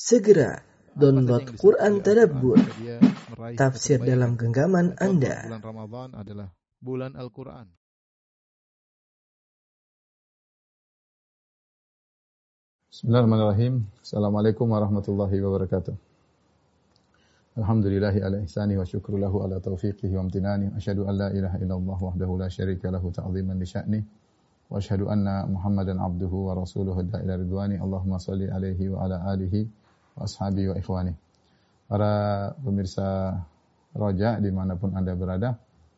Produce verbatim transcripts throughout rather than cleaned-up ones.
Segera download Quran Tadabbur, tafsir dalam genggaman Anda. Bulan Ramadan adalah bulan Al-Quran. Bismillahirrahmanirrahim. Assalamualaikum warahmatullahi wabarakatuh. Alhamdulillahi ala ihsani wa syukrulahu ala taufiqihi wa amtinani. Asyhadu an la ilaha illallah wahdahu la syarika lahu ta'ziman li sya'ni. Wa asyhadu anna Muhammadan abduhu wa rasuluhu ila ridwani. Allahumma shalli alaihi wa ala alihi wa ashabihi wa ikhwani. Para pemirsa Roja dimanapun Anda berada,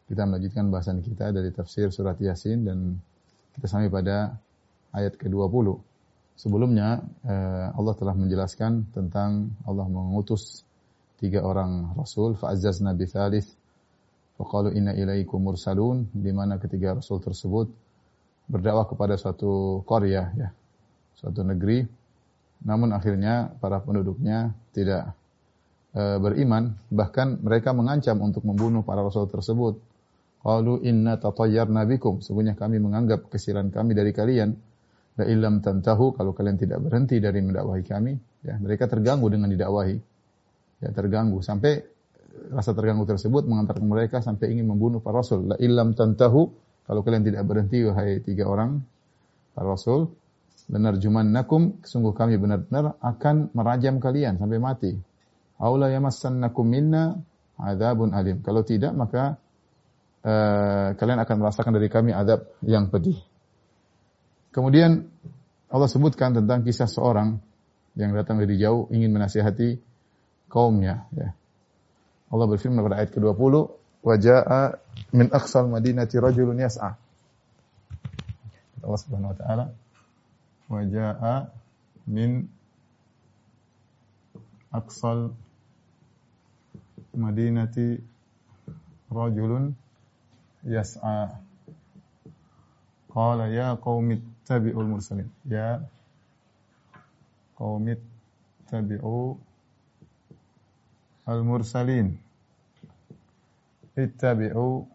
kita melanjutkan bahasan kita dari tafsir surat Yasin dan kita sampai pada ayat ke dua puluh. Sebelumnya Allah telah menjelaskan tentang Allah mengutus tiga orang Rasul. Fa'azzazna bithalith faqalu inna ilaikum mursalun. Di mana ketiga Rasul tersebut berdakwah kepada suatu Qoria, ya, suatu negeri. Namun akhirnya para penduduknya tidak e, beriman. Bahkan mereka mengancam untuk membunuh para Rasul tersebut. Qalu inna tatayyarna bikum. Sesungguhnya kami menganggap kesiran kami dari kalian. La illam tantahu, kalau kalian tidak berhenti dari mendakwahi kami, ya, mereka terganggu dengan didakwahi, ya, terganggu sampai rasa terganggu tersebut mengantarkan mereka sampai ingin membunuh para Rasul. La illam tantahu, kalau kalian tidak berhenti wahai tiga orang para Rasul, lanarjumannakum, sungguh kami benar-benar akan merajam kalian sampai mati. Aula yamassannakum minna adzabun alim, kalau tidak maka uh, kalian akan merasakan dari kami azab yang pedih. Kemudian Allah sebutkan tentang kisah seorang yang datang dari jauh ingin menasihati kaumnya, ya. Allah berfirman pada ayat ke dua puluh, "Wa jaa'a min aqsal madinati rajulun yas'a." Allah Subhanahu wa taala, "Wa jaa'a min aqsal madinati rajulun yas'a." Qala ya qaumit tabi'ul mursalin. Ya qaumit tabi'u al-mursalin. Ittabi'u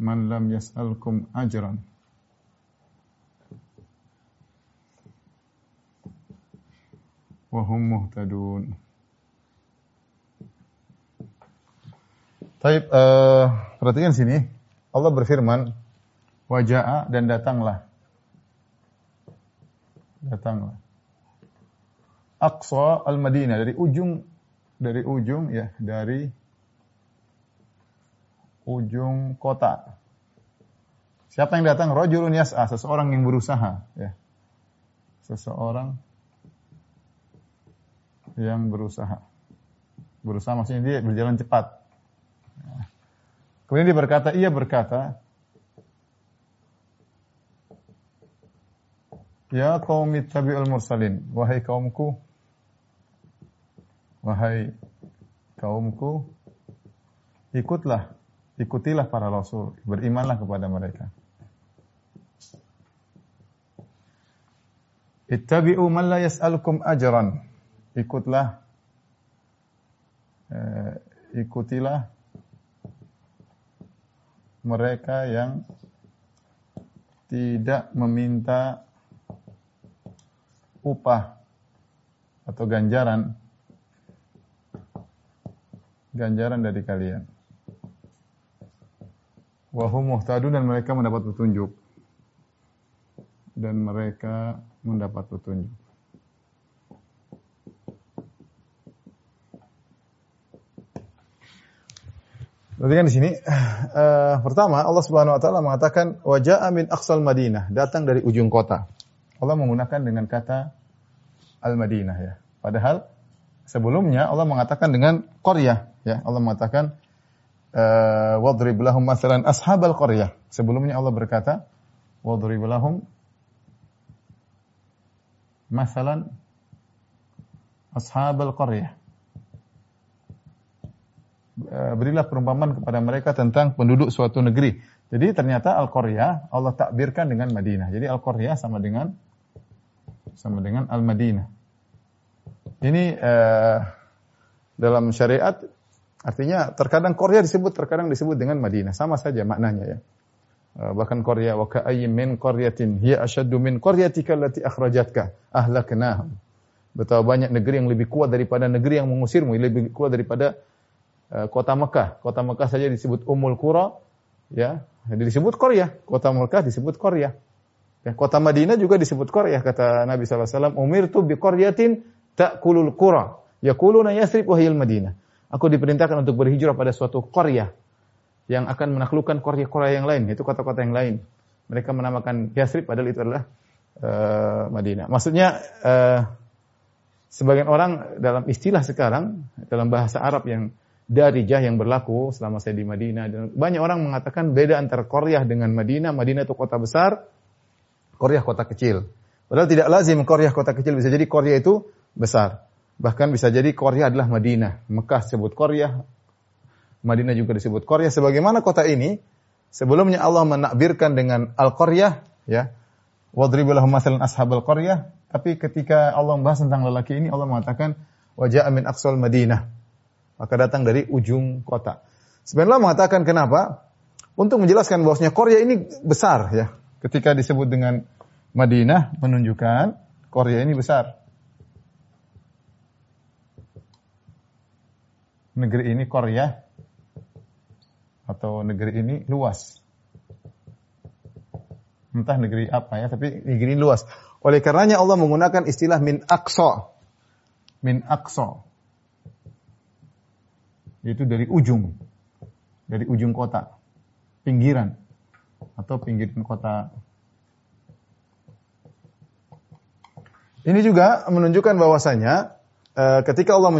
man lam yas'alkum ajran. Wa hum muhtadun. Baik, uh, perhatikan sini. Allah berfirman, wa jaa'a, dan datanglah. Datanglah. Aqsa al-Madinah, dari ujung dari ujung ya, dari ujung kota. Siapa yang datang? Rajulun yas'a, seseorang yang berusaha, ya. Seseorang yang berusaha. Berusaha maksudnya dia berjalan cepat. Kemudian dia berkata, ia berkata, ya qaumi tabi'ul mursalin, wahai kaumku, wahai kaumku, ikutlah, ikutilah para rasul, berimanlah kepada mereka. Ittabi'u man la yas'alukum ajran, ikutlah, eh, ikutilah mereka yang tidak meminta upah atau ganjaran ganjaran dari kalian. Wa hum muhtadun, dan mereka mendapat petunjuk. Dan mereka mendapat petunjuk. Perhatikan di sini, uh, pertama Allah Subhanahu wa taala mengatakan wa jaa'a min aqsal Madinah, datang dari ujung kota. Allah menggunakan dengan kata Al-Madinah, ya. Padahal sebelumnya Allah mengatakan dengan Qoria, ya. Allah mengatakan uh, wadrib lahum mathalan ashabal Qoria. Sebelumnya Allah berkata wadrib lahum mathalan ashabal Qoria. Berilah perumpamaan kepada mereka tentang penduduk suatu negeri. Jadi ternyata Al-Qoria Allah takbirkan dengan Madinah. Jadi Al-Qoria sama dengan sama dengan Al-Madinah. Ini eh, dalam syariat artinya terkadang Qoria disebut, terkadang disebut dengan Madinah. Sama saja maknanya, ya. bahkan qarya wa ka'ayyin min qaryatin hiya ashaddu min qaryatika allati akhrajatka ahlaknahum. Betapa banyak negeri yang lebih kuat daripada negeri yang mengusirmu, lebih kuat daripada uh, kota Mekah. Kota Mekah saja disebut Ummul Qura, ya, disebut Qoria. Kota Mekah disebut Qoria. Ya, kota Madinah juga disebut Qoria, kata Nabi sallallahu alaihi wasallam, umirtu bi qaryatin ta'kulul qura yaquluna Yasrib wa hiya al-Madinah. Aku diperintahkan untuk berhijrah pada suatu Qoria yang akan menaklukkan Qoria-Qoria yang lain, yaitu kota-kota yang lain. Mereka menamakan Yasrib padahal itu adalah uh, Madinah. Maksudnya uh, sebagian orang dalam istilah sekarang, dalam bahasa Arab yang darijah yang berlaku selama saya di Madinah, banyak orang mengatakan beda antara Qoryah dengan Madinah. Madinah itu kota besar, Qoryah kota kecil. Padahal tidak lazim Qoryah kota kecil, bisa jadi Qoryah itu besar. Bahkan bisa jadi Qoryah adalah Madinah. Mekah disebut Qoryah, Madinah juga disebut Qoryah. Sebagaimana kota ini, sebelumnya Allah menakbirkan dengan Al-Qoryah, ya, wadribu lahum mathalan ashabal Qoryah. Tapi ketika Allah membahas tentang lelaki ini, Allah mengatakan waja'a min aqsal Madinah, maka datang dari ujung kota. Sebenarnya mengatakan kenapa? Untuk menjelaskan bahwasanya Qoria ini besar, ya. Ketika disebut dengan Madinah menunjukkan Qoria ini besar. Negeri ini Qoria atau negeri ini luas. Entah negeri apa ya, tapi negeri ini luas. Oleh karenanya Allah menggunakan istilah min aqsa. Min aqsa. Yaitu dari ujung. Dari ujung kota. Pinggiran. Atau pinggiran kota. Ini juga menunjukkan bahwasanya uh, ketika Allah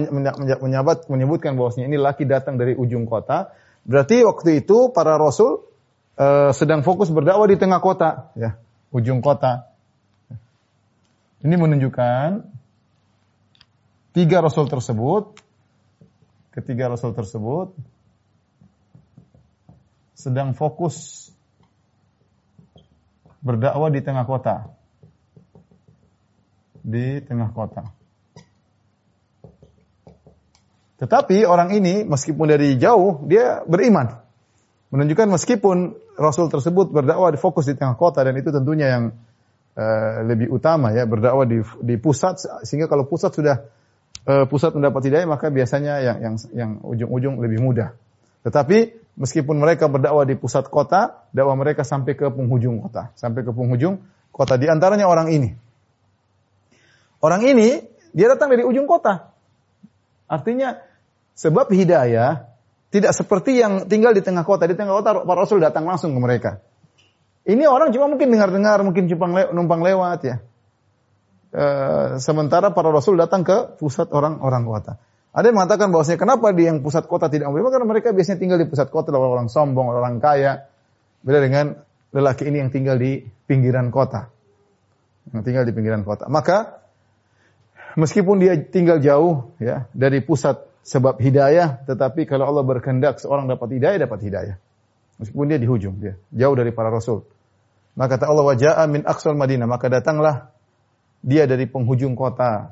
menyabat, menyebutkan bahwasanya ini laki datang dari ujung kota, berarti waktu itu para rasul uh, sedang fokus berdakwah di tengah kota. Ya, ujung kota. Ini menunjukkan tiga rasul tersebut, ketiga rasul tersebut sedang fokus berdakwah di tengah kota. Di tengah kota. Tetapi orang ini meskipun dari jauh dia beriman. Menunjukkan meskipun rasul tersebut berdakwah fokus di tengah kota, dan itu tentunya yang Uh, lebih utama, ya, berdakwah di, di pusat, sehingga kalau pusat sudah uh, pusat mendapat hidayah, maka biasanya yang yang yang ujung-ujung lebih mudah. Tetapi meskipun mereka berdakwah di pusat kota, dakwah mereka sampai ke penghujung kota, sampai ke penghujung kota. Di antaranya orang ini. Orang ini dia datang dari ujung kota. Artinya sebab hidayah tidak seperti yang tinggal di tengah kota. Di tengah kota para rasul datang langsung ke mereka. Ini orang cuma mungkin dengar-dengar, mungkin numpang lewat, ya. E, sementara para rasul datang ke pusat orang-orang kota. Ada yang mengatakan bahwasanya kenapa di yang pusat kota tidak menerima? Karena mereka biasanya tinggal di pusat kota, orang-orang sombong, orang kaya. Beda dengan lelaki ini yang tinggal di pinggiran kota. Yang tinggal di pinggiran kota. Maka meskipun dia tinggal jauh, ya, dari pusat sebab hidayah, tetapi kalau Allah berkehendak seorang dapat hidayah, dapat hidayah. Meskipun dia di hujung, dia jauh dari para rasul. Maka kata Allah, waja'a min aqsal Madinah, maka datanglah dia dari penghujung kota.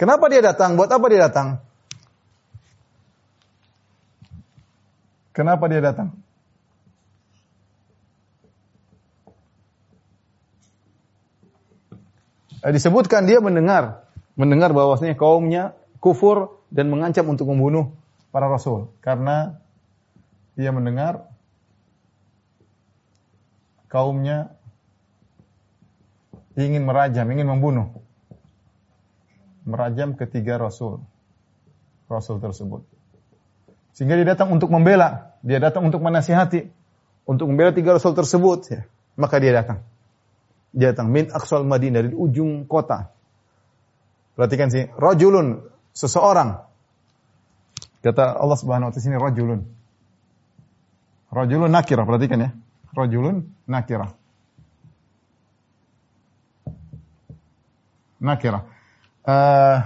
Kenapa dia datang? Buat apa dia datang? Kenapa dia datang? Eh, disebutkan dia mendengar, mendengar bahwasanya kaumnya kufur dan mengancam untuk membunuh para rasul. Karena dia mendengar kaumnya ingin merajam, ingin membunuh. Merajam ketiga rasul. Rasul tersebut. Sehingga dia datang untuk membela. Dia datang untuk menasihati. Untuk membela tiga rasul tersebut. Ya. Maka dia datang. Dia datang. Min aqsal Madinah, dari ujung kota. Perhatikan sini. Rajulun. Seseorang. Kata Allah subhanahu wa ta'ala sini rajulun. Rajulun nakirah. Perhatikan ya. Rajulun nakirah. Nakirah. Uh,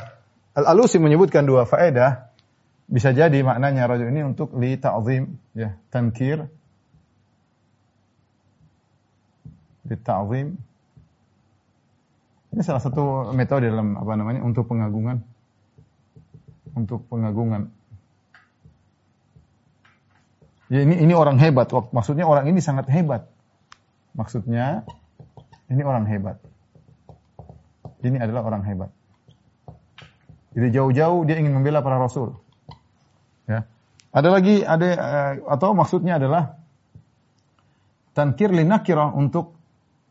Al-Alusi menyebutkan dua faedah. Bisa jadi maknanya rajul ini untuk li ta'zim, ya, tankir. Li ta'zim. Ini salah satu metode dalam apa namanya? Untuk pengagungan. Untuk pengagungan. Ya, ini ini orang hebat. Maksudnya orang ini sangat hebat. Maksudnya, ini orang hebat. Ini adalah orang hebat. Jadi jauh-jauh dia ingin membela para rasul. Ya. Ada lagi, ada atau maksudnya adalah tankir li nakirah, untuk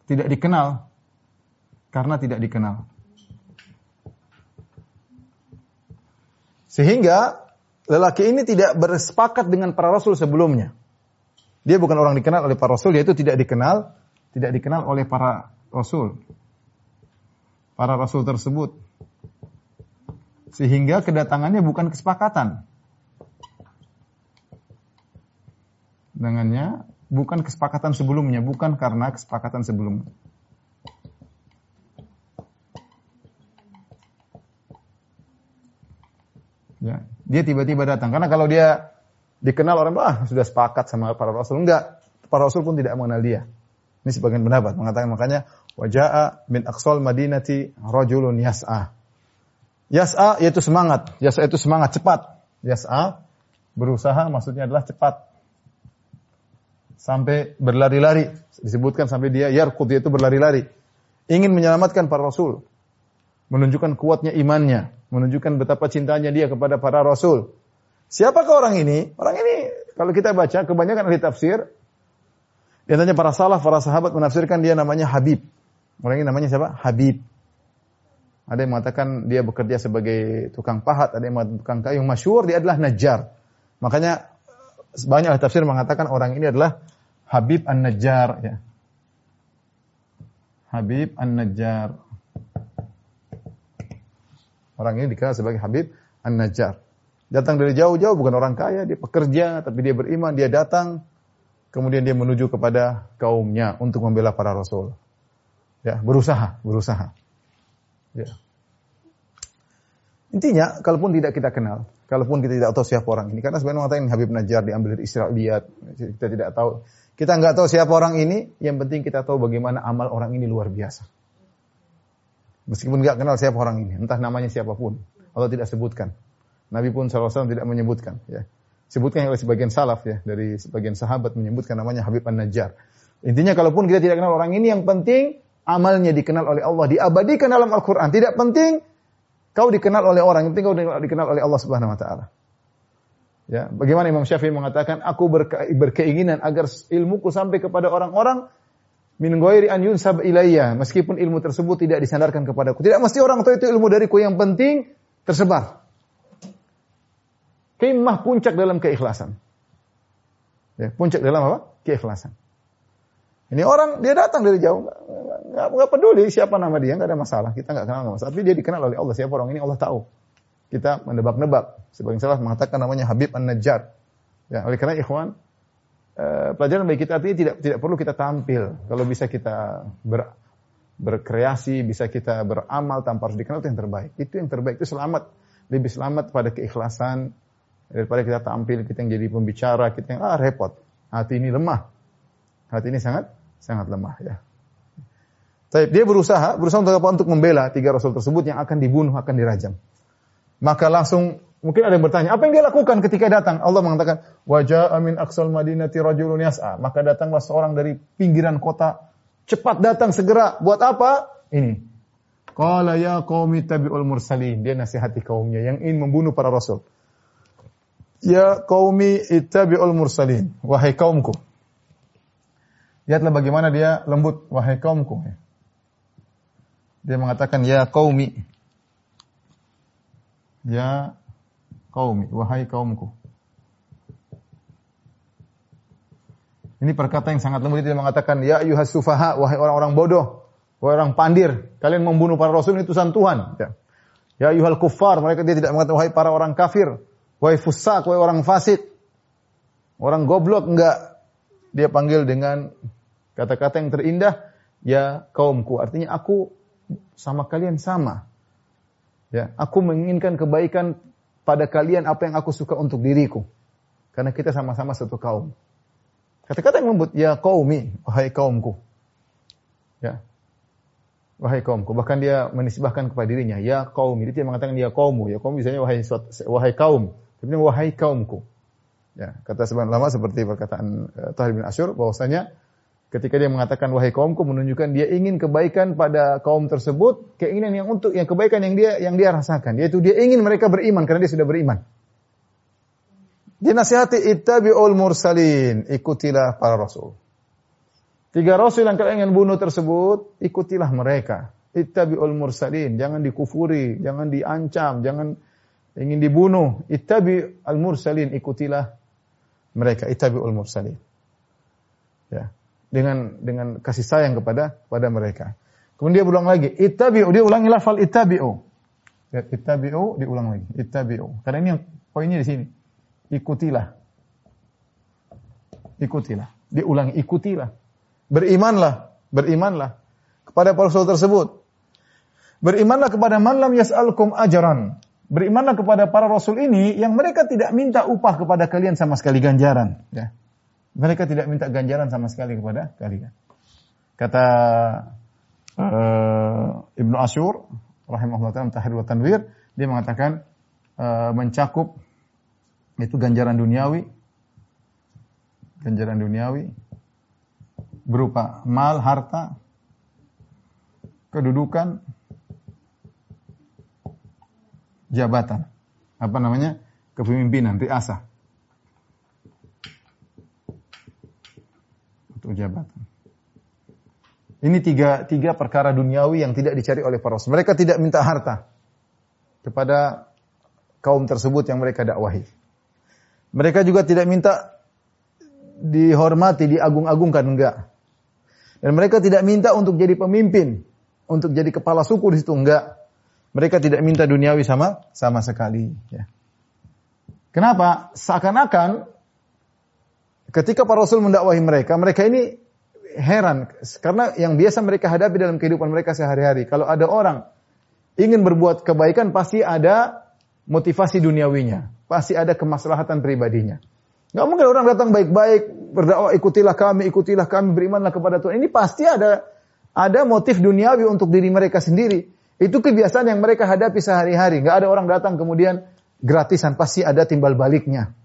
tidak dikenal karena tidak dikenal. Sehingga lelaki ini tidak bersepakat dengan para rasul sebelumnya. Dia bukan orang dikenal oleh para rasul, yaitu tidak dikenal, tidak dikenal oleh para rasul. Para rasul tersebut. Sehingga kedatangannya bukan kesepakatan. Dengannya bukan kesepakatan sebelumnya, bukan karena kesepakatan sebelumnya. Ya, dia tiba-tiba datang. Karena kalau dia dikenal orang, ah sudah sepakat sama para rasul, enggak. Para rasul pun tidak mengenal dia. Ini sebagian pendapat mengatakan makanya waja'a min aqsal madinati rajulun yas'a. Yas'a yaitu semangat, yas'a itu semangat cepat. Yas'a berusaha maksudnya adalah cepat. Sampai berlari-lari, disebutkan sampai dia yarqud, yaitu berlari-lari, ingin menyelamatkan para rasul, menunjukkan kuatnya imannya, menunjukkan betapa cintanya dia kepada para rasul. Siapakah orang ini? Orang ini kalau kita baca kebanyakan ahli tafsir, dia tanya para salaf, para sahabat menafsirkan dia namanya Habib. Orang ini namanya siapa? Habib. Ada yang mengatakan dia bekerja sebagai tukang pahat, ada yang mengatakan tukang kayu. Yang masyhur dia adalah Najjar. Makanya banyak ahli tafsir mengatakan orang ini adalah Habib An-Najjar, ya. Habib An-Najjar. Orang ini dikenal sebagai Habib An-Najjar. Datang dari jauh-jauh, bukan orang kaya, dia pekerja, tapi dia beriman, dia datang. Kemudian dia menuju kepada kaumnya untuk membela para rasul. Ya, berusaha, berusaha. Ya. Intinya, kalaupun tidak kita kenal, kalaupun kita tidak tahu siapa orang ini, karena sebenarnya mengatakan Habib Najjar diambil dari Israiliyat, kita tidak tahu, kita nggak tahu siapa orang ini. Yang penting kita tahu bagaimana amal orang ini luar biasa. Meskipun nggak kenal siapa orang ini, entah namanya siapapun, Allah tidak sebutkan. Nabi pun shallallahu alaihi wasallam tidak menyebutkan. Ya. Sebutkan oleh sebagian salaf, ya, dari sebagian sahabat menyebutkan namanya Habib An-Najjar. Intinya kalaupun kita tidak kenal orang ini, yang penting amalnya dikenal oleh Allah, diabadikan dalam Al-Quran. Tidak penting kau dikenal oleh orang, yang penting kau dikenal oleh Allah Subhanahu Wa Taala. Ya, bagaimana Imam Syafi'i mengatakan, aku berke- berkeinginan agar ilmuku sampai kepada orang-orang min ghairi an yunsab ilayya, meskipun ilmu tersebut tidak disandarkan kepadaku. Tidak mesti orang tahu itu ilmu dariku, yang penting tersebar. Qimmah puncak dalam keikhlasan. Ya, puncak dalam apa? Keikhlasan. Ini orang, dia datang dari jauh, nggak peduli siapa nama dia, nggak ada masalah, kita nggak kenal nggak masalah. Tapi dia dikenal oleh Allah, siapa orang ini Allah tahu. Kita menebak-nebak, sebagian salah mengatakan namanya Habib An-Najjar. Ya, oleh karena ikhwan, eh, pelajaran bagi kita artinya tidak tidak perlu kita tampil. Kalau bisa kita ber, berkreasi, bisa kita beramal tanpa harus dikenal, itu yang terbaik. Itu yang terbaik, itu selamat, lebih selamat pada keikhlasan daripada kita tampil, kita yang jadi pembicara, kita yang ah repot, hati ini lemah. Hati ini sangat sangat lemah, ya. Tapi dia berusaha, berusaha untuk apa? Untuk membela tiga rasul tersebut yang akan dibunuh, akan dirajam. Maka langsung mungkin ada yang bertanya, apa yang dia lakukan ketika datang? Allah mengatakan, "Wa jaa'a min aqsal madinati rajulun yas'a." Maka datanglah seorang dari pinggiran kota, cepat datang segera. Buat apa? Ini. Qala ya qaumi tabi'ul mursalin. Dia nasihati kaumnya yang ingin membunuh para rasul. Ya qaumi ittabi'ul mursalin. Wahai kaumku, lihatlah bagaimana dia lembut, wahai kaumku. Dia mengatakan, ya qaumi. Ya qaumi, wahai kaumku. Ini perkataan yang sangat lembut. Dia mengatakan, ya ayuhas sufaha, wahai orang-orang bodoh, wahai orang pandir. Kalian membunuh para rasul, ini urusan Tuhan. Ya, ya ayuhal kuffar, mereka dia tidak mengatakan, wahai para orang kafir, wahai fusak, wahai orang fasik, orang goblok, enggak. Dia panggil dengan kata-kata yang terindah, ya kaumku. Artinya aku sama kalian sama. Ya, aku menginginkan kebaikan pada kalian, apa yang aku suka untuk diriku. Karena kita sama-sama satu kaum. Kata-kata yang lembut, ya qaumi, wahai kaumku. Ya. Wahai kaumku. Bahkan dia menisbahkan kepada dirinya, ya qaumi. Dia tidak mengatakan ya qaummu, ya qaum misalnya wahai wahai kaum. Tapi wahai kaumku. Ya, kata sebagian ulama seperti perkataan uh, Tahrir wa Tanwir bahwasanya Ketika dia mengatakan wahai kaumku, menunjukkan dia ingin kebaikan pada kaum tersebut, keinginan yang untuk yang kebaikan yang dia yang dia rasakan, yaitu dia ingin mereka beriman karena dia sudah beriman. Dia nasihati ittabi'ul mursalin, ikutilah para rasul. Tiga rasul yang kalian ingin bunuh tersebut, ikutilah mereka. Ittabi'ul mursalin, jangan dikufuri, jangan diancam, jangan ingin dibunuh. Ittabi'ul mursalin, ikutilah mereka. Ittabi'ul mursalin. Ya. dengan dengan kasih sayang kepada kepada mereka. Kemudian dia ulang lagi, ittabi'u, dia ulangi lafal ittabi'u. Lihat ittabi'u diulang lagi, ittabi'u. Karena ini yang poinnya di sini. Ikutilah. Ikutilah. Dia ulangi ikutilah. Berimanlah, berimanlah kepada para rasul tersebut. Berimanlah kepada man lam yas'alkum ajran. Berimanlah kepada para rasul ini yang mereka tidak minta upah kepada kalian sama sekali ganjaran, ya. Mereka tidak minta ganjaran sama sekali kepada kalian. Kata uh, Ibn Asyur, rahimahullah ta'ala, Tahrir wa tanwir, dia mengatakan uh, mencakup itu ganjaran duniawi, ganjaran duniawi berupa mal, harta, kedudukan, jabatan, apa namanya, kepemimpinan, riasah. Jabatan. Ini tiga tiga perkara duniawi yang tidak dicari oleh para rasul. Mereka tidak minta harta kepada kaum tersebut yang mereka dakwahi. Mereka juga tidak minta dihormati, diagung-agungkan, enggak. Dan mereka tidak minta untuk jadi pemimpin, untuk jadi kepala suku di situ, enggak. Mereka tidak minta duniawi sama sama sekali. Ya. Kenapa? Seakan-akan ketika para rasul mendakwahi mereka, mereka ini heran. Karena yang biasa mereka hadapi dalam kehidupan mereka sehari-hari. Kalau ada orang ingin berbuat kebaikan, pasti ada motivasi duniawinya. Pasti ada kemaslahatan pribadinya. Nggak mungkin orang datang baik-baik, berdakwah ikutilah kami, ikutilah kami, berimanlah kepada Tuhan. Ini pasti ada ada motif duniawi untuk diri mereka sendiri. Itu kebiasaan yang mereka hadapi sehari-hari. Nggak ada orang datang kemudian gratisan. Pasti ada timbal baliknya.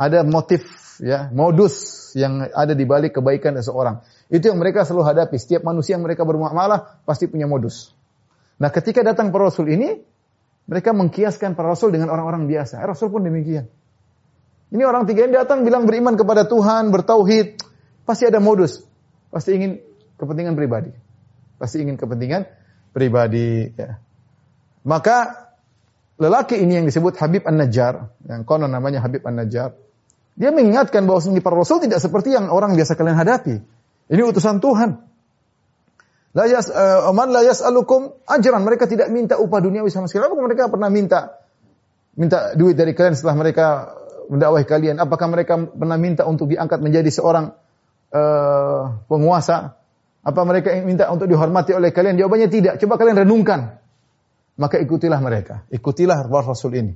Ada motif, ya, modus yang ada di balik kebaikan seseorang. Itu yang mereka selalu hadapi. Setiap manusia yang mereka bermuamalah pasti punya modus. Nah, ketika datang para rasul ini, mereka mengkiaskan para rasul dengan orang-orang biasa. Eh, rasul pun demikian. Ini orang tiga ini datang bilang beriman kepada Tuhan, bertauhid, pasti ada modus. Pasti ingin kepentingan pribadi. Pasti ingin kepentingan pribadi, ya. Maka lelaki ini yang disebut Habib An-Najjar, yang konon namanya Habib An-Najjar, dia mengingatkan bahwa para rasul tidak seperti yang orang biasa kalian hadapi. Ini utusan Tuhan. La yas uh, man la yas'alukum ajran, mereka tidak minta upah duniawi sama sekali. Apakah mereka pernah minta minta duit dari kalian setelah mereka mendakwahi kalian? Apakah mereka pernah minta untuk diangkat menjadi seorang uh, penguasa? Apa mereka minta untuk dihormati oleh kalian? Jawabannya tidak. Coba kalian renungkan. Maka ikutilah mereka. Ikutilah para rasul ini.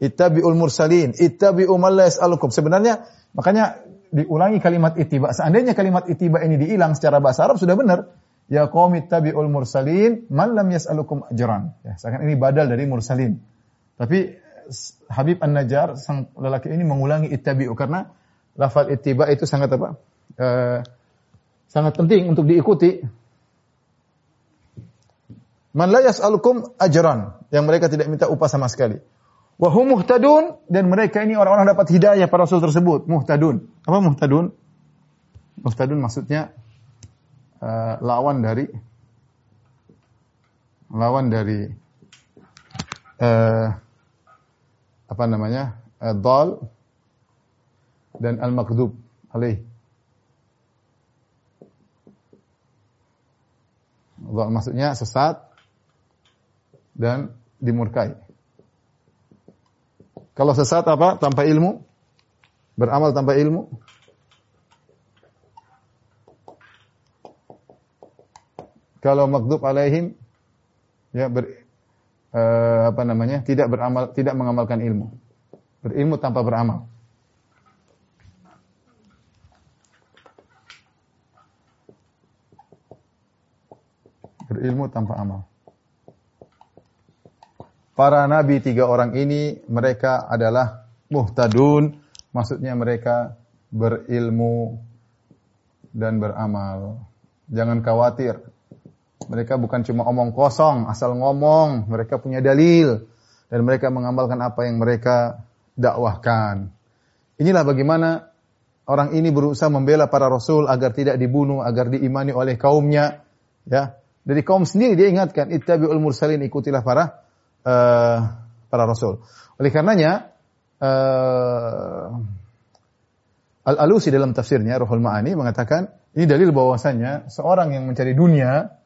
Ittabi'ul mursalin, ittabi'u man la yas'alukum. Sebenarnya, makanya diulangi kalimat ittiba. Seandainya kalimat ittiba ini dihilang secara bahasa Arab sudah benar. Ya qaum ittabi'ul mursalin man lam yas'alukum ajran. Ya, seakan ini badal dari mursalin. Tapi Habib An-Najjar sang lelaki ini mengulangi ittabi'u karena lafal ittiba itu sangat apa? E, sangat penting untuk diikuti. Man la yas'alukum ajran, yang mereka tidak minta upah sama sekali. Wahum muhtadun, dan mereka ini orang-orang dapat hidayah para rasul tersebut. Muhtadun. Apa muhtadun? Muhtadun maksudnya uh, lawan dari lawan dari uh, apa namanya? Uh, dhal dan al-maghdub alaih. Dhal maksudnya sesat dan dimurkai. Kalau sesat apa? Tanpa ilmu. Beramal tanpa ilmu. Kalau maghdub alaihim, ya ber, uh, apa namanya? Tidak beramal, tidak mengamalkan ilmu. Berilmu tanpa beramal. Berilmu tanpa amal. Para nabi tiga orang ini, mereka adalah muhtadun, maksudnya mereka berilmu dan beramal. Jangan khawatir. Mereka bukan cuma omong kosong, asal ngomong. Mereka punya dalil. Dan mereka mengamalkan apa yang mereka dakwahkan. Inilah bagaimana orang ini berusaha membela para rasul agar tidak dibunuh, agar diimani oleh kaumnya. Ya, dari kaum sendiri dia ingatkan, ittabi'ul mursalin, ikutilah para uh, para rasul. Oleh karenanya, uh, Al-Alusi dalam tafsirnya Ruhul Ma'ani mengatakan, ini dalil bahwasannya seorang yang mencari dunia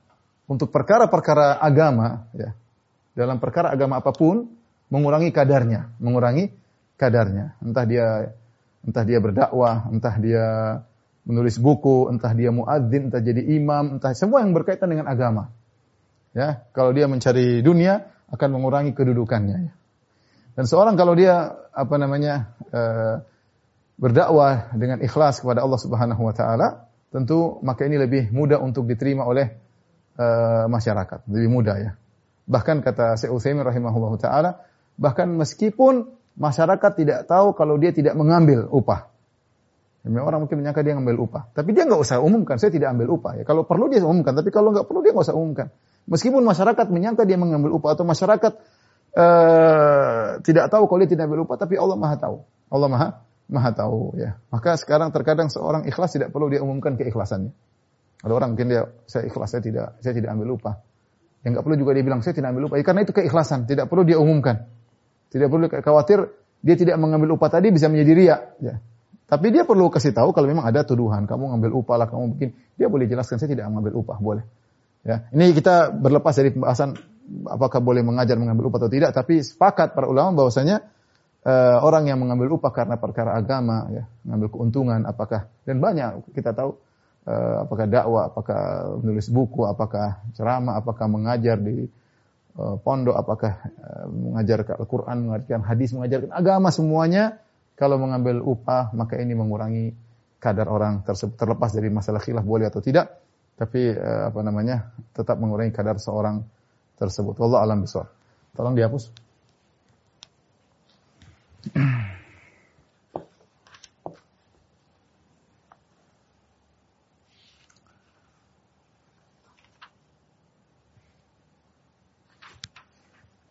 untuk perkara-perkara agama, ya, dalam perkara agama apapun, mengurangi kadarnya, mengurangi kadarnya. Entah dia entah dia berdakwah, entah dia menulis buku, entah dia muadzin, entah jadi imam, entah semua yang berkaitan dengan agama. Ya, kalau dia mencari dunia akan mengurangi kedudukannya. Dan seorang kalau dia apa namanya e, berdakwah dengan ikhlas kepada Allah Subhanahu Wa Taala, tentu maka ini lebih mudah untuk diterima oleh e, masyarakat, lebih mudah ya. Bahkan kata Syekh Utsaimin rahimahullahu taala, bahkan meskipun masyarakat tidak tahu kalau dia tidak mengambil upah. Orang mungkin menyangka dia ngambil upah, tapi dia nggak usah umumkan. Saya tidak ambil upah. Ya, kalau perlu dia umumkan, tapi kalau nggak perlu dia nggak usah umumkan. Meskipun masyarakat menyangka dia mengambil upah atau masyarakat uh, tidak tahu kalau dia tidak ambil upah, tapi Allah Maha tahu. Allah Maha Maha tahu. Ya, maka sekarang terkadang seorang ikhlas tidak perlu dia umumkan keikhlasannya. Ada orang mungkin dia saya ikhlas, saya tidak saya tidak ambil upah. Yang nggak perlu juga dia bilang saya tidak ambil upah. Ya, karena itu keikhlasan, tidak perlu dia umumkan. Tidak perlu khawatir dia tidak mengambil upah tadi bisa menjadi riya. Ya. Tapi dia perlu kasih tahu kalau memang ada tuduhan, kamu ngambil upah lah, kamu bikin, dia boleh jelaskan saya tidak mengambil upah, boleh. Ya, ini kita berlepas dari pembahasan apakah boleh mengajar mengambil upah atau tidak, tapi sepakat para ulama bahwasanya uh, orang yang mengambil upah karena perkara agama, ya, mengambil keuntungan, apakah dan banyak kita tahu uh, apakah dakwah, apakah menulis buku, apakah ceramah, apakah mengajar di uh, pondok, apakah uh, mengajarkan Al-Quran, mengajarkan hadis, mengajarkan agama semuanya. Kalau mengambil upah, maka ini mengurangi kadar orang tersebut, terlepas dari masalah khilaf boleh atau tidak, tapi eh, apa namanya tetap mengurangi kadar seorang tersebut. Wallahu a'lam bishawab. Tolong dihapus.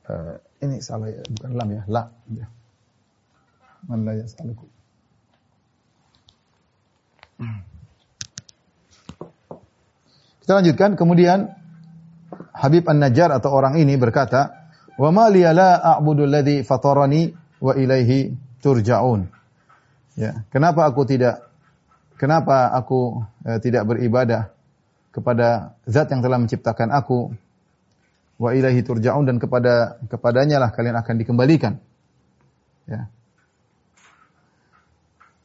uh, ini salah ya, bukan lam ya, la. Ya. Man la yas'alukum. Kita lanjutkan. Kemudian Habib An-Najjar atau orang ini berkata, "Wa ma liya la a'budu alladhi fatarani wa ilaihi turja'un." Ya, kenapa aku tidak kenapa aku eh, tidak beribadah kepada zat yang telah menciptakan aku, wa ilaihi turja'un, dan kepada kepadanya lah kalian akan dikembalikan. Ya.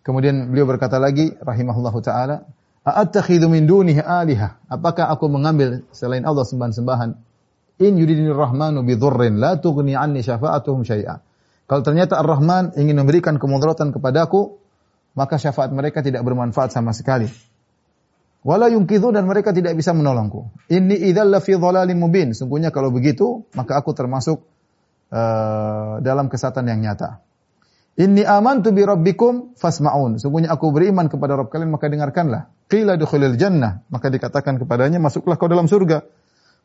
Kemudian beliau berkata lagi, rahimahullahu ta'ala, "A'attakhidhu min dunihi alihah." Apakah aku mengambil selain Allah sembahan-sembahan? "In yuridinir rahmanu bidhurrin, la tughni anni syafa'atuhum syai'a." Kalau ternyata Ar-Rahman ingin memberikan kemudaratan kepadaku, maka syafaat mereka tidak bermanfaat sama sekali. "Wala yunqidhu," dan mereka tidak bisa menolongku. "Inni idzal la fi dhalalim mubin." Sungguhnya kalau begitu, maka aku termasuk uh, dalam kesesatan yang nyata. "Inni amantu bi rabbikum fasma'un." Sungguhnya aku beriman kepada Rabb kalian, maka dengarkanlah. "Qila dukhulil jannah." Maka dikatakan kepadanya, masuklah kau dalam surga.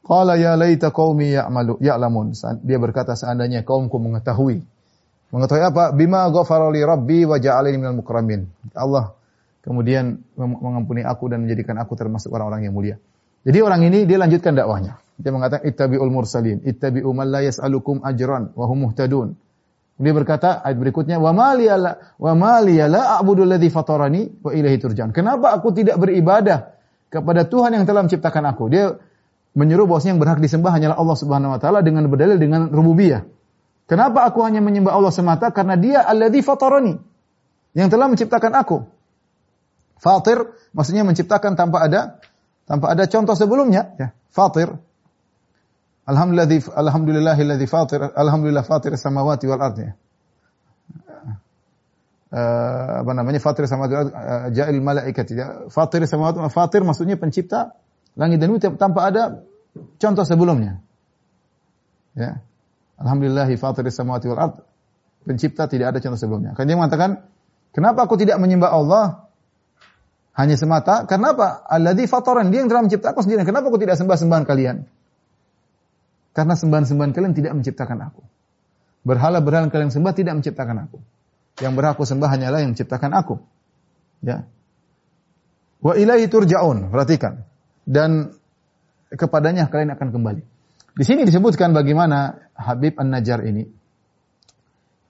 "Qala ya laita qaumi ya'malu ya'lamun." Dia berkata, seandainya kaumku mengetahui. Mengetahui apa? "Bima ghafara li rabbi wa ja'alani minal mukramin." Allah kemudian mengampuni aku dan menjadikan aku termasuk orang-orang yang mulia. Jadi orang ini dia lanjutkan dakwahnya. Dia mengatakan, "Ittabi'ul mursalin, ittabi'u man la yas'alukum ajran wa hum muhtadun." Dia berkata ayat berikutnya, "Wa ma liya la wa ma liya la a'budu alladhi fatarani wa ilaihi turja'un." Kenapa aku tidak beribadah kepada Tuhan yang telah menciptakan aku? Dia menyuruh bahwasanya yang berhak disembah hanyalah Allah Subhanahu wa taala dengan berdalil dengan rububiyah. Kenapa aku hanya menyembah Allah semata? Karena dia alladhi fatarani, yang telah menciptakan aku. Fatir maksudnya menciptakan tanpa ada tanpa ada contoh sebelumnya, ya. Fatir. Alhamdulillah, alhamdulillahilladzi fatir, alhamdulillah fatir samawati wal ardi. Uh, apa namanya fatir samawati wal ardi, uh, ja'il malaikati. Fatir samawati, fatir maksudnya pencipta langit dan bumi tanpa ada contoh sebelumnya. Ya. Alhamdulillahi fatir samawati wal ardi. Pencipta tidak ada contoh sebelumnya. Kan dia mengatakan, kenapa aku tidak menyembah Allah Hanya semata, karena apa? Alladzi fatoran, dia yang telah menciptakan sendiri. Kenapa aku tidak sembah sembahan kalian? Karena sembahan-sembahan kalian tidak menciptakan aku. Berhala-berhala kalian sembah tidak menciptakan aku. Yang berhak aku sembah hanyalah yang menciptakan aku. Ya. Wa ilaihi turja'un, perhatikan. Dan kepadanya kalian akan kembali. Di sini disebutkan bagaimana Habib An-Najjar ini.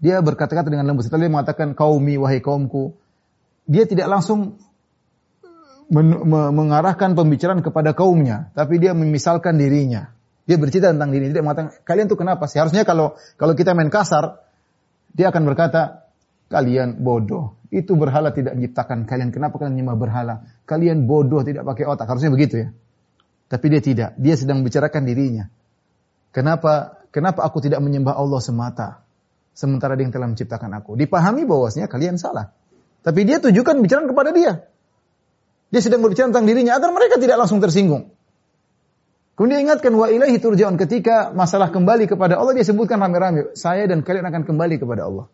Dia berkata-kata dengan lembut. Setelah dia mengatakan kaumi, wahai kaumku. Dia tidak langsung Men- mengarahkan pembicaraan kepada kaumnya, tapi dia memisalkan dirinya. Dia bercerita tentang dirinya, tidak mengatakan kalian tuh kenapa sih? Harusnya kalau kalau kita main kasar, dia akan berkata kalian bodoh. Itu berhala tidak diciptakan kalian. Kenapa kalian menyembah berhala? Kalian bodoh tidak pakai otak. Harusnya begitu ya. Tapi dia tidak. Dia sedang bicarakan dirinya. Kenapa kenapa aku tidak menyembah Allah semata, sementara dia yang telah menciptakan aku? Dipahami bahwasanya kalian salah. Tapi dia tujukan bicaraan kepada dia. Dia sedang berbicara tentang dirinya agar mereka tidak langsung tersinggung. Kemudian ingatkan wa ilaihi turja'un, ketika masalah kembali kepada Allah dia sebutkan rame-rame, saya dan kalian akan kembali kepada Allah.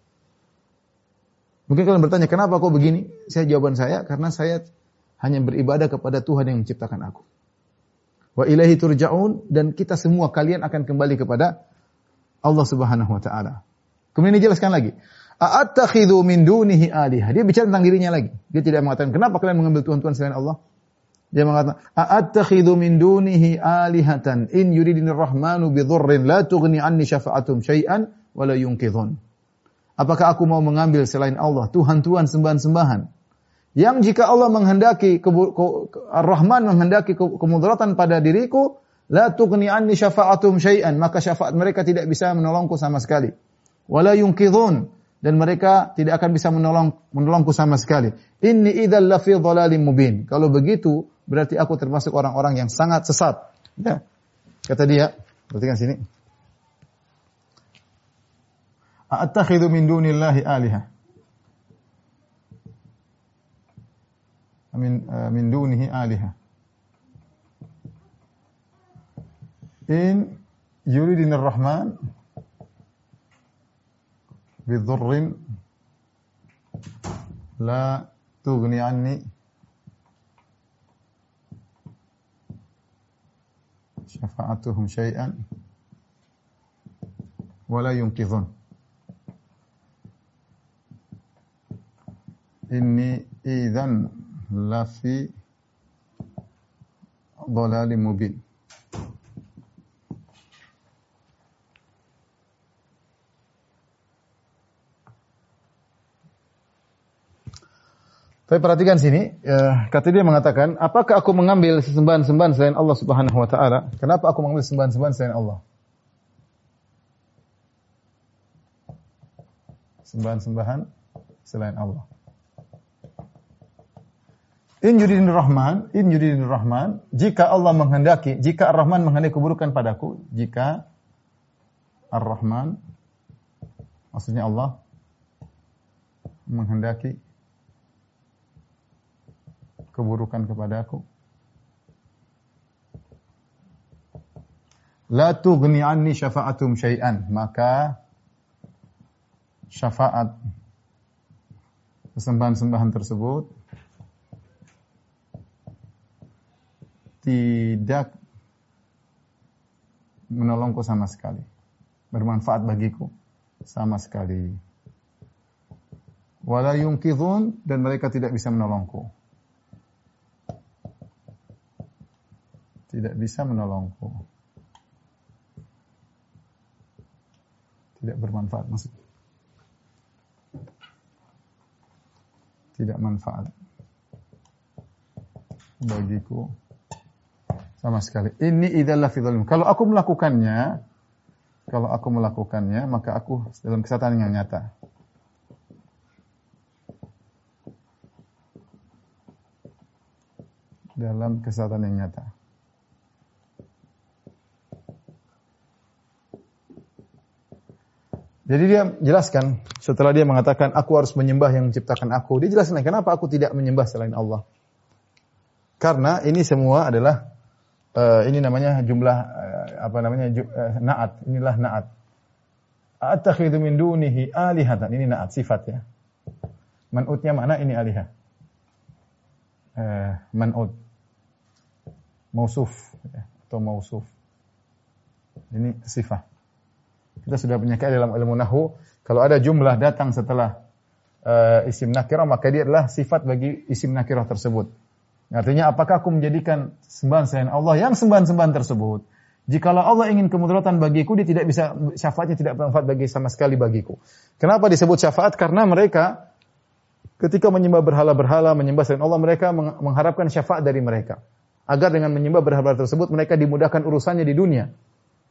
Mungkin kalian bertanya, kenapa kok begini? Saya jawaban saya karena saya hanya beribadah kepada Tuhan yang menciptakan aku. Wa ilaihi turja'un, dan kita semua kalian akan kembali kepada Allah Subhanahu wa taala. Kemudian dijelaskan lagi. A'attakhidhu min dunihi alihah. Dia bicara tentang dirinya lagi. Dia tidak mengatakan kenapa kalian mengambil tuhan-tuhan selain Allah. Dia mengatakan a'attakhidhu min dunihi alihatan in yuridinir rahmanu bidhurrin la tughni anni syafa'atum syai'an wa la yunqidhun. Apakah aku mau mengambil selain Allah tuhan-tuhan sembahan-sembahan yang jika Allah menghendaki kebu- ke- Ar-Rahman menghendaki ke- kemudaratan pada diriku, la tughni anni syafa'atum syai'an, maka syafaat mereka tidak bisa menolongku sama sekali. Wa la yunqidhun, dan mereka tidak akan bisa menolong menolongku sama sekali. Inni idzal lafi dhalalim mubin. Kalau begitu berarti aku termasuk orang-orang yang sangat sesat. Ya. Kata dia, perhatikan sini. Attakhidhu min dunillahi aliha. Min uh, min dunihi aliha. In yuridinir rahman بِالضُّرٍّ لَا تُغْنِي عَنِّي شَفَاعَتُهُمْ شَيْئًا وَلَا يُنْقِذُونَ إِنِّي إِذًا لَفِي ضَلَالٍ مُبِينٍ. Tapi perhatikan sini, kata dia mengatakan, apakah aku mengambil sesembahan-sembahan selain Allah Subhanahu wa taala? Kenapa aku mengambil sesembahan-sembahan selain Allah? Sembahan-sembahan selain Allah. In yuridinir rahman, in yuridinir rahman, jika Allah menghendaki, jika Ar-Rahman menghendaki keburukan padaku, jika Ar-Rahman maksudnya Allah menghendaki keburukan kepada aku, la tughni anni syafa'atum syai'an, maka syafaat sesembahan-sembahan tersebut tidak menolongku sama sekali, bermanfaat bagiku sama sekali. Wala yunqidhun, dan mereka tidak bisa menolongku. Tidak bisa menolongku. Tidak bermanfaat maksud. Tidak manfaat bagiku sama sekali. Inni idzal lafi dhalim. Kalau aku melakukannya, kalau aku melakukannya, maka aku dalam kesesatan yang nyata. Dalam kesesatan yang nyata. Jadi dia jelaskan, setelah dia mengatakan, aku harus menyembah yang menciptakan aku. Dia jelaskan, kenapa aku tidak menyembah selain Allah? Karena ini semua adalah, uh, ini namanya jumlah, uh, apa namanya, uh, na'at. Inilah na'at. Attakhidhu min dunihi alihatan. Ini na'at, sifatnya. Man'utnya makna ini alihah. uh, man'ud, mausuf ya, atau mausuf. Ini sifat. Kita sudah punya kaidah dalam ilmu nahwu, kalau ada jumlah datang setelah uh, isim nakirah, maka dia adalah sifat bagi isim nakirah tersebut. Artinya, apakah aku menjadikan sembahan selain Allah yang sembahan-sembahan tersebut? Jikalau Allah ingin kemudaratan bagiku, dia tidak bisa, syafaatnya tidak bermanfaat bagi sama sekali bagiku. Kenapa disebut syafaat? Karena mereka ketika menyembah berhala-berhala, menyembah selain Allah, mereka mengharapkan syafaat dari mereka. Agar dengan menyembah berhala tersebut, mereka dimudahkan urusannya di dunia.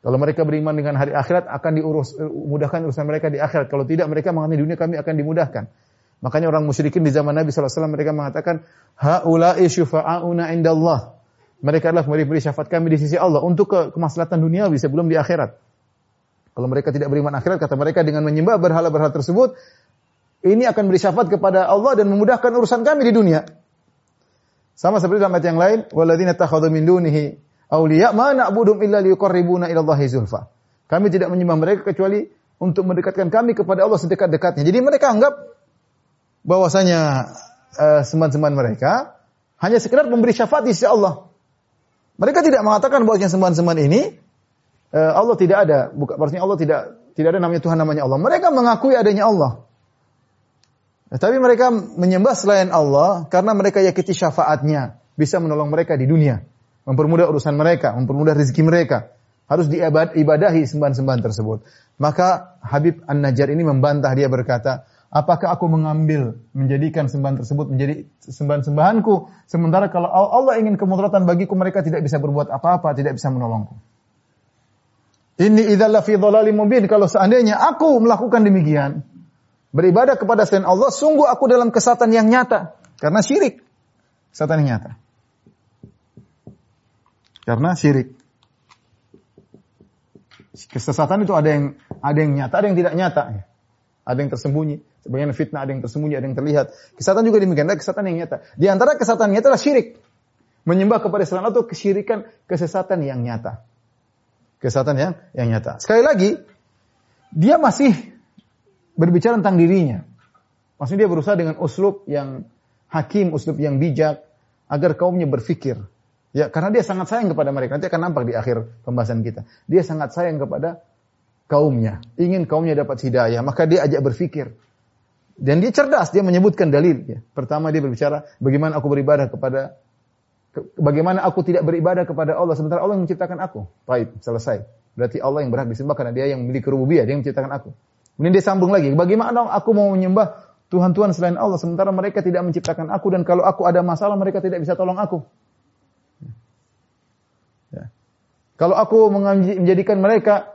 Kalau mereka beriman dengan hari akhirat, akan dimudahkan urusan mereka di akhirat. Kalau tidak, mereka mengatakan di dunia kami akan dimudahkan. Makanya orang musyrikin di zaman Nabi shallallahu alaihi wasallam mereka mengatakan, Ha'ula'i syufa'auna indallah. Mereka adalah pemberi syafaat kami di sisi Allah untuk ke kemaslahatan duniawi sebelum di akhirat. Kalau mereka tidak beriman akhirat, kata mereka dengan menyembah berhala-berhala tersebut, ini akan beri syafaat kepada Allah dan memudahkan urusan kami di dunia. Sama seperti dalam ayat yang lain, Walladzina takhadhu min dunihi awliya ma na'budum illa liyuqarribuna ila Allahi zulfa. Kami tidak menyembah mereka kecuali untuk mendekatkan kami kepada Allah sedekat-dekatnya. Jadi mereka anggap bahwasanya uh, sembahan-sembahan mereka hanya sekedar memberi syafaat di sisi Allah. Mereka tidak mengatakan bahwasanya sembahan-sembahan ini uh, Allah tidak ada, bukan bahwasanya Allah tidak tidak ada namanya Tuhan namanya Allah. Mereka mengakui adanya Allah. Nah, tapi mereka menyembah selain Allah karena mereka yakini syafaatnya bisa menolong mereka di dunia, mempermudah urusan mereka, mempermudah rezeki mereka. Harus diibadahi sembahan-sembahan tersebut. Maka Habib An-Najjar ini membantah, dia berkata, apakah aku mengambil, menjadikan sembahan tersebut menjadi sembahan-sembahanku, sementara kalau Allah ingin kemudaratan bagiku, mereka tidak bisa berbuat apa-apa, tidak bisa menolongku. Inni idza la fi dhalalim mubin. Kalau seandainya aku melakukan demikian, beribadah kepada selain Allah, sungguh aku dalam kesesatan yang nyata. Karena syirik. Kesesatan yang nyata. Karena syirik. Kesesatan itu ada yang ada yang nyata, ada yang tidak nyata. Ada yang tersembunyi. Sebagian fitnah, ada yang tersembunyi, ada yang terlihat. Kesesatan juga demikian, ada kesesatan yang nyata. Di antara kesesatan nyata adalah syirik. Menyembah kepada selain Allah itu kesyirikan, kesesatan yang nyata. Kesesatan yang yang nyata. Sekali lagi, dia masih berbicara tentang dirinya. Maksudnya dia berusaha dengan uslub yang hakim, uslub yang bijak, agar kaumnya berpikir. Ya, karena dia sangat sayang kepada mereka. Nanti akan nampak di akhir pembahasan kita. Dia sangat sayang kepada kaumnya. Ingin kaumnya dapat hidayah. Maka dia ajak berpikir. Dan dia cerdas. Dia menyebutkan dalil. Ya. Pertama dia berbicara, bagaimana aku beribadah kepada, ke, bagaimana aku tidak beribadah kepada Allah. Sementara Allah yang menciptakan aku. Baik, selesai. Berarti Allah yang berhak disembah karena dia yang memiliki rububiyah. Dia yang menciptakan aku. Kemudian dia sambung lagi, bagaimana aku mau menyembah Tuhan-Tuhan selain Allah, sementara mereka tidak menciptakan aku, dan kalau aku ada masalah, mereka tidak bisa tolong aku. Ya. Kalau aku menjadikan mereka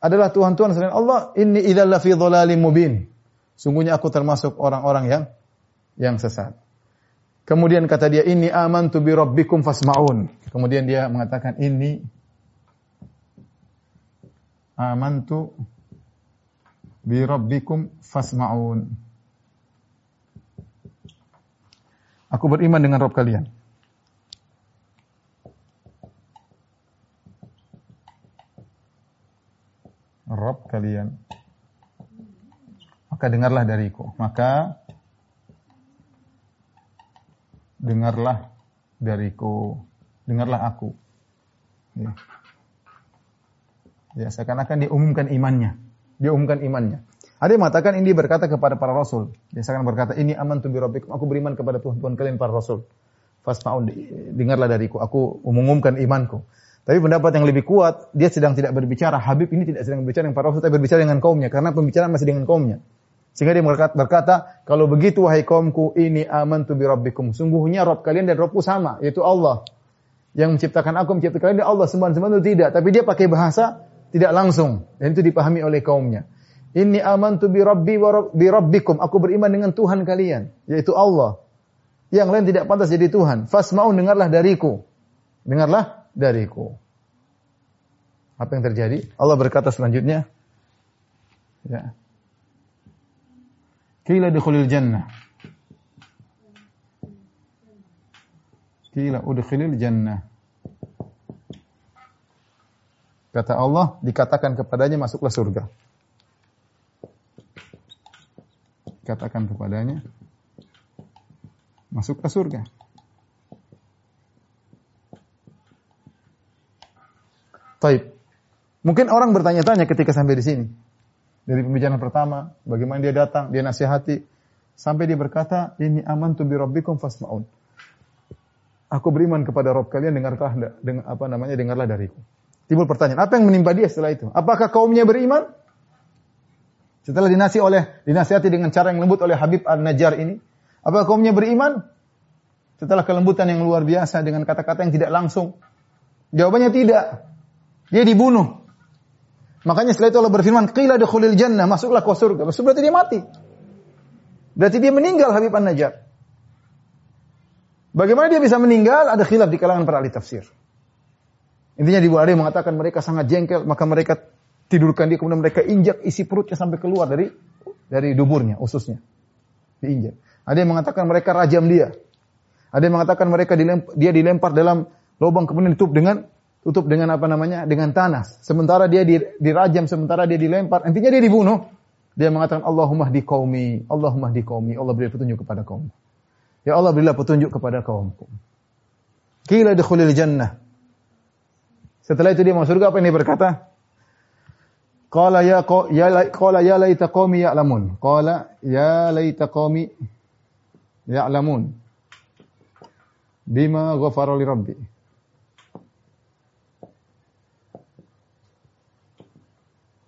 adalah Tuhan-Tuhan selain Allah, inni idzal lafi dhalalim mubin. Sungguhnya aku termasuk orang-orang yang yang sesat. Kemudian kata dia, inni amantu bi rabbikum fasma'un. Kemudian dia mengatakan, inni amantu bi rabbikum fasma'un. Aku beriman dengan Rabb kalian. Rabb kalian. Maka dengarlah dariku. Maka dengarlah dariku. Dengarlah aku. Ya, ya seakan-akan diumumkan imannya. Dia umumkan imannya. Ada yang mengatakan ini berkata kepada para rasul. Biasakan berkata, ini amantu bi rabbikum. Aku beriman kepada Tuhan-Tuhan kalian para rasul. Fasma'un, dengarlah dariku. Aku mengumumkan imanku. Tapi pendapat yang lebih kuat, dia sedang tidak berbicara. Habib ini tidak sedang berbicara dengan para rasul, tapi berbicara dengan kaumnya. Karena pembicaraan masih dengan kaumnya. Sehingga dia berkata, kalau begitu wahai kaumku, ini amantu bi rabbikum. Sungguhnya Rabb kalian dan Rabbku sama, yaitu Allah. Yang menciptakan aku, menciptakan kalian, dan Allah sembahan-sembahan itu tidak. Tapi dia pakai bahasa tidak langsung, dan itu dipahami oleh kaumnya. Inni amantu bi rabbi wa bi rabbikum. Aku beriman dengan Tuhan kalian, yaitu Allah. Yang lain tidak pantas jadi Tuhan. Fasma'un, dengarlah dariku. Dengarlah dariku. Apa yang terjadi? Allah berkata selanjutnya, ya. Qila udkhulil jannah. Qila udkhulil jannah. Kata Allah, dikatakan kepadanya, masuklah surga. Katakan kepadanya, masuklah surga. Taib. Mungkin orang bertanya-tanya ketika sampai di sini. Dari pembicaraan pertama, bagaimana dia datang, dia nasihati. Sampai dia berkata, Inni amantu bi rabbikum fasma'un. Aku beriman kepada Rabb kalian, dengarlah, dengar, apa namanya, dengarlah dariku. Timbul pertanyaan, apa yang menimpa dia setelah itu? Apakah kaumnya beriman? Setelah dinasih oleh, dinasihati dengan cara yang lembut oleh Habib An-Najjar ini, apakah kaumnya beriman? Setelah kelembutan yang luar biasa dengan kata-kata yang tidak langsung. Jawabannya tidak. Dia dibunuh. Makanya setelah itu Allah berfirman, Qila dukhulil jannah, masuklah ke surga. Maksudnya berarti dia mati. Berarti dia meninggal Habib An-Najjar. Bagaimana dia bisa meninggal? Ada khilaf di kalangan para ahli tafsir. Intinya di Bukhari mengatakan mereka sangat jengkel, maka mereka tidurkan dia, kemudian mereka injak isi perutnya sampai keluar dari dari duburnya, ususnya. Diinjak. Ada yang mengatakan mereka rajam dia. Ada yang mengatakan mereka dilempar, dia dilempar dalam lubang kemudian ditutup dengan tutup dengan apa namanya? Dengan tanah. Sementara dia dirajam, sementara dia dilempar. Intinya dia dibunuh. Dia mengatakan Allahumma hdi qaumi, Allahumma hdi qaumi, Allah beri petunjuk kepada kaum. Ya Allah, berilah petunjuk kepada kaumku. Qila dukhulil jannah. Setelah itu dia masuk surga, apa yang dia berkata? Qala ya qala ya laita qaumi ya'lamun. Qala ya laita qaumi ya'lamun. Bima ghafara li rabbi.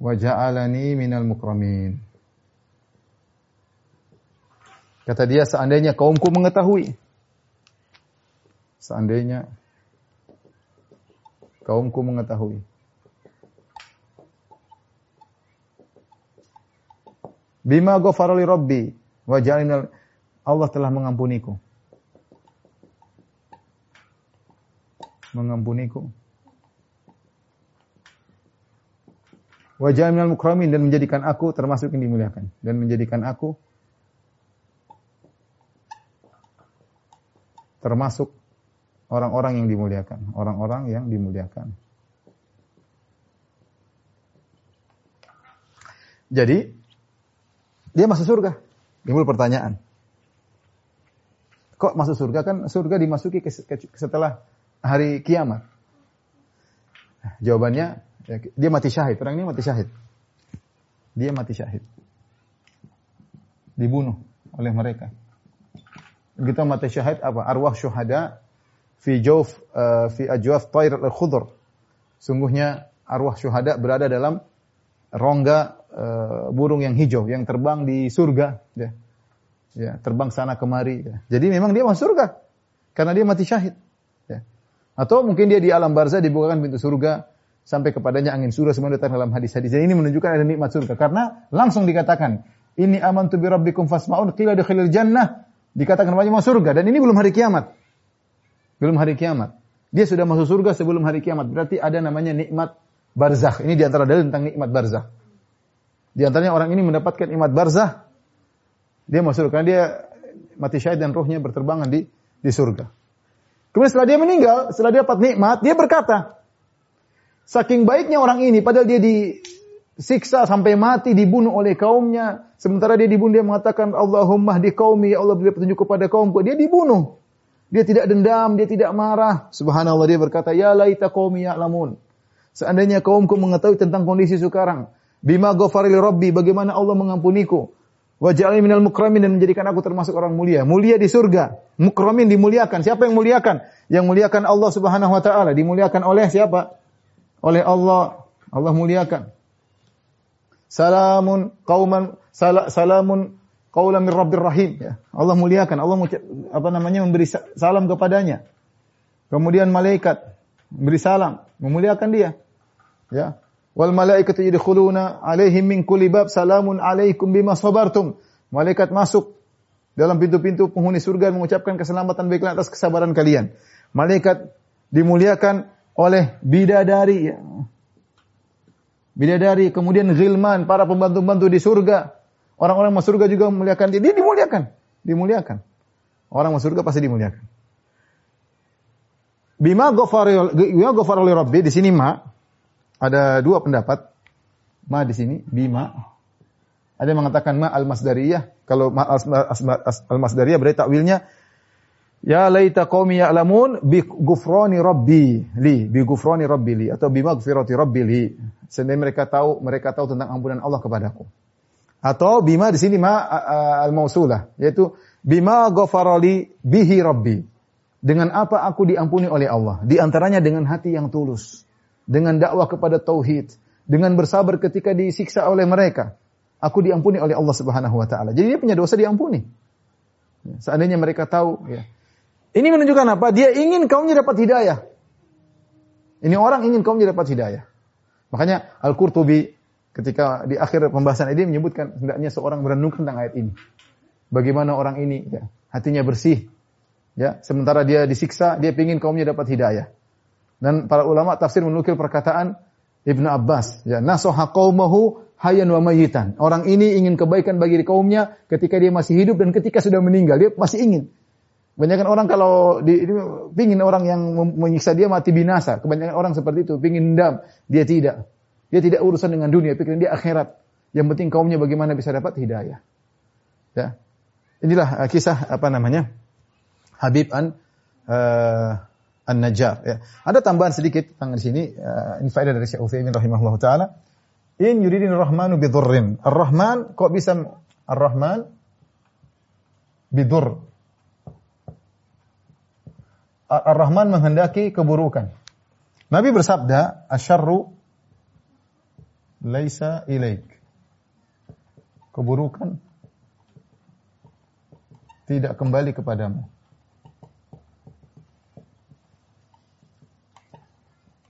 Wa ja'alani minal mukramin. Kata dia, seandainya kaumku mengetahui. Seandainya kaumku mengetahui. Bima ghafara li rabbi wa ja'alani, Allah telah mengampuniku. Mengampuniku. Wa ja'alani minal mukramin, dan menjadikan aku termasuk yang dimuliakan, dan menjadikan aku termasuk orang-orang yang dimuliakan, orang-orang yang dimuliakan. Jadi dia masuk surga. Timbul pertanyaan, kok masuk surga? Kan surga dimasuki setelah hari kiamat. Nah, jawabannya dia mati syahid. Orang ini mati syahid. Dia mati syahid. Dibunuh oleh mereka. Kita mati syahid apa? Arwah syuhada fi jawf uh, fi ajwaf thair al-khudhr. Sungguhnya arwah syuhada berada dalam rongga uh, burung yang hijau yang terbang di surga, ya. Ya, terbang sana kemari, ya. Jadi memang dia masuk surga karena dia mati syahid, ya. Atau mungkin dia di alam barzah dibukakan pintu surga sampai kepadanya angin surga, sebagaimana datang dalam hadis-hadis. Jadi ini menunjukkan ada nikmat surga karena langsung dikatakan, "Inni amantu bi rabbikum fasma'un qila dukhulil jannah." Dikatakan banyak masuk surga, dan ini belum hari kiamat. Belum hari kiamat. Dia sudah masuk surga sebelum hari kiamat. Berarti ada namanya nikmat barzakh. Ini diantara dalil tentang nikmat barzakh. Di antaranya orang ini mendapatkan nikmat barzakh. Dia masuk surga, dia mati syahid dan rohnya berterbangan di di surga. Kemudian setelah dia meninggal, setelah dia dapat nikmat, dia berkata, saking baiknya orang ini, padahal dia disiksa sampai mati, dibunuh oleh kaumnya. Sementara dia dibunuh, dia mengatakan, Allahumma hdi qaumi, ya Allah beri petunjuk kepada kaumku. Dia dibunuh. Dia tidak dendam, dia tidak marah. Subhanallah, dia berkata, ya laita qaumi ya'lamun. Seandainya kaumku mengetahui tentang kondisi sekarang. Bima ghafaril rabbi, bagaimana Allah mengampuniku. Wa ja'alani minal mukramin, dan menjadikan aku termasuk orang mulia. Mulia di surga. Mukramin dimuliakan. Siapa yang muliakan? Yang muliakan Allah subhanahu wa ta'ala. Dimuliakan oleh siapa? Oleh Allah. Allah muliakan. Salamun qauman Sal salamun qaulan min rabbir rahim, ya. Allah muliakan, Allah apa namanya memberi salam kepadanya. Kemudian malaikat memberi salam, memuliakan dia. Ya. Wal malaikatu yadkhuluna alaihim min kulli bab salamun alaikum bima sabartum. Malaikat masuk dalam pintu-pintu penghuni surga mengucapkan keselamatan bagi kalian atas kesabaran kalian. Malaikat dimuliakan oleh bidadari, ya. Bidadari, kemudian ghilman, para pembantu-pembantu di surga. Orang-orang masuk surga juga memuliakan dia. Dia dimuliakan. Dimuliakan. Orang masuk surga pasti dimuliakan. Bima ghafara li rabbi. Di sini ma. Ada dua pendapat. Ma di sini. Bima. Ada yang mengatakan ma al-masdariyah. Kalau ma al-masdariyah berarti takwilnya. Ya laita qaumi ya'lamun bi ghufrani rabbi li, bi ghufrani rabbi li atau bi maghfirati rabbi li. Seandainya mereka tahu, mereka tahu tentang ampunan Allah kepadaku. Atau bima di sini ma al-mausulah, yaitu bima ghafarali bihi rabbi. Dengan apa aku diampuni oleh Allah? Di antaranya dengan hati yang tulus, dengan dakwah kepada tauhid, dengan bersabar ketika disiksa oleh mereka. Aku diampuni oleh Allah Subhanahu wa taala. Jadi dia punya dosa diampuni. Seandainya mereka tahu, ya. Ini menunjukkan apa? Dia ingin kaumnya dapat hidayah. Ini orang ingin kaumnya dapat hidayah. Makanya Al-Qurtubi ketika di akhir pembahasan ini menyebutkan hendaknya seorang merenungkan tentang ayat ini. Bagaimana orang ini ya, hatinya bersih, ya, sementara dia disiksa, dia ingin kaumnya dapat hidayah. Dan para ulama tafsir menukil perkataan Ibn Abbas, ya, nasoha qaumahu hayyan wa mayyitan. Orang ini ingin kebaikan bagi kaumnya ketika dia masih hidup dan ketika sudah meninggal, dia masih ingin. Kebanyakan orang kalau di, di, pingin orang yang menyiksa dia mati binasa. Kebanyakan orang seperti itu, pingin dendam. Dia tidak. Dia tidak urusan dengan dunia, pikiran dia akhirat. Yang penting kaumnya bagaimana bisa dapat hidayah. Ya. Inilah uh, kisah apa namanya? Habib an uh, An-Najjar, ya. Ada tambahan sedikit tentang di sini, uh, ini faedah dari Syekh Utsaimin rahimahullahu taala. In yuridinir rahmanu bidurrin. Ar-Rahman kok bisa Ar-Rahman bidur. Ar-Rahman menghendaki keburukan. Nabi bersabda, asyarru laisa ilaik. Keburukan tidak kembali kepadamu.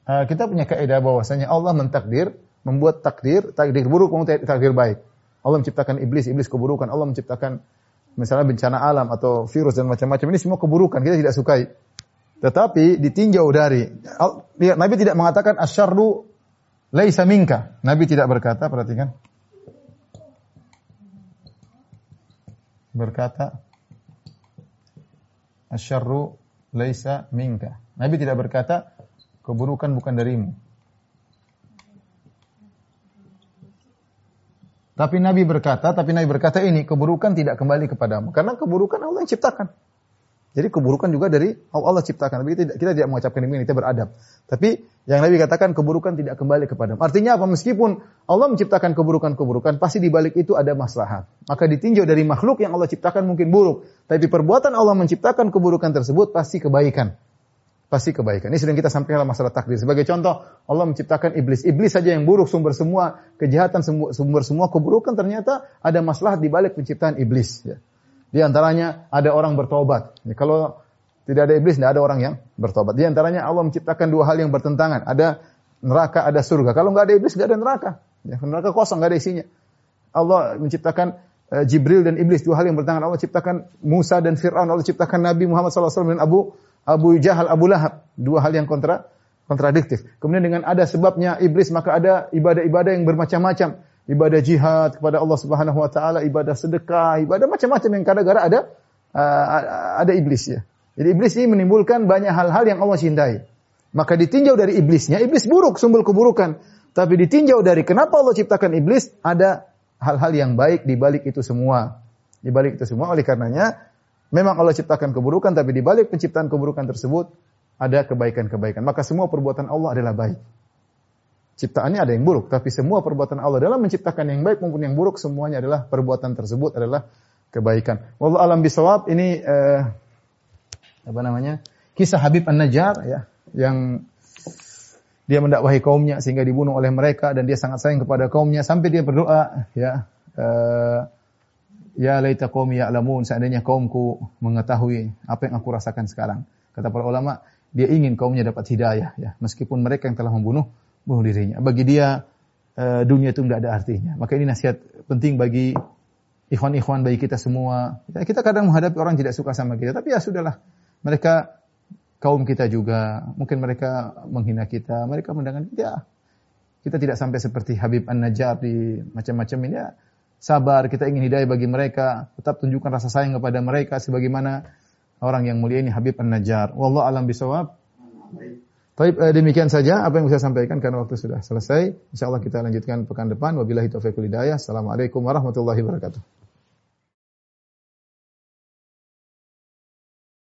Uh, kita punya kaidah bahwasanya Allah mentakdir, membuat takdir, takdir buruk maupun takdir baik. Allah menciptakan iblis, iblis keburukan. Allah menciptakan misalnya bencana alam atau virus dan macam-macam. Ini semua keburukan, kita tidak sukai. Tetapi ditinjau dari, Nabi tidak mengatakan asyarru laisa minka. Nabi tidak berkata, perhatikan. Berkata asyarru laisa minka. Nabi tidak berkata keburukan bukan darimu. Tapi Nabi berkata, tapi Nabi berkata ini, keburukan tidak kembali kepadamu. Karena keburukan Allah yang ciptakan. Jadi keburukan juga dari Allah ciptakan. Tapi kita tidak, kita tidak mengucapkan ini, kita beradab. Tapi yang Nabi katakan, keburukan tidak kembali kepadamu. Artinya apa? Meskipun Allah menciptakan keburukan-keburukan, pasti di balik itu ada maslahat. Maka ditinjau dari makhluk yang Allah ciptakan mungkin buruk. Tapi perbuatan Allah menciptakan keburukan tersebut pasti kebaikan. Pasti kebaikan. Ini sedang kita sampaikan masalah takdir. Sebagai contoh, Allah menciptakan iblis. Iblis saja yang buruk, sumber semua kejahatan, sumber semua keburukan, ternyata ada masalah di balik penciptaan iblis. Di antaranya ada orang bertobat. Kalau tidak ada iblis, tidak ada orang yang bertobat. Di antaranya Allah menciptakan dua hal yang bertentangan. Ada neraka, ada surga. Kalau nggak ada iblis, nggak ada neraka. Neraka kosong, nggak ada isinya. Allah menciptakan Jibril dan iblis, dua hal yang bertentangan. Allah ciptakan Musa dan Fir'aun. Allah ciptakan Nabi Muhammad shallallahu alaihi wasallam dan Abu Abu Jahal, Abu Lahab, dua hal yang kontra, kontradiktif. Kemudian dengan ada sebabnya iblis, maka ada ibadah-ibadah yang bermacam-macam. Ibadah jihad kepada Allah Subhanahu wa taala, ibadah sedekah, ibadah macam-macam yang gara-gara ada uh, ada iblis ya. Jadi iblis ini menimbulkan banyak hal-hal yang Allah cintai. Maka ditinjau dari iblisnya, iblis buruk, sumber keburukan. Tapi ditinjau dari kenapa Allah ciptakan iblis, ada hal-hal yang baik di balik itu semua. Di balik itu semua, oleh karenanya memang Allah ciptakan keburukan, tapi di balik penciptaan keburukan tersebut ada kebaikan-kebaikan. Maka semua perbuatan Allah adalah baik. Ciptaannya ada yang buruk, tapi semua perbuatan Allah dalam menciptakan yang baik maupun yang buruk, semuanya adalah perbuatan tersebut adalah kebaikan. Wallahu alam bisawab. Ini eh, apa namanya? Kisah Habib An-Najjar ya, yang dia mendakwahi kaumnya sehingga dibunuh oleh mereka dan dia sangat sayang kepada kaumnya sampai dia berdoa ya. Eh, Ya laita qaumi ya'lamun, seandainya kaumku mengetahui apa yang aku rasakan sekarang. Kata para ulama, dia ingin kaumnya dapat hidayah ya, meskipun mereka yang telah membunuh bunuh dirinya. Bagi dia dunia itu tidak ada artinya. Maka ini nasihat penting bagi ikhwan-ikhwan, bagi kita semua. Kita kadang menghadapi orang tidak suka sama kita, tapi ya sudahlah. Mereka kaum kita juga, mungkin mereka menghina kita, mereka mendengar ya. Kita tidak sampai seperti Habib An-Najjar di macam-macam ini ya. Sabar, kita ingin hidayah bagi mereka, tetap tunjukkan rasa sayang kepada mereka sebagaimana orang yang mulia ini Habib An-Najjar. Wallahu alam bisawab. Baik, eh, demikian saja apa yang bisa saya sampaikan karena waktu sudah selesai. Insyaallah kita lanjutkan pekan depan. Wabillahi taufiq wal hidayah. Assalamualaikum warahmatullahi wabarakatuh.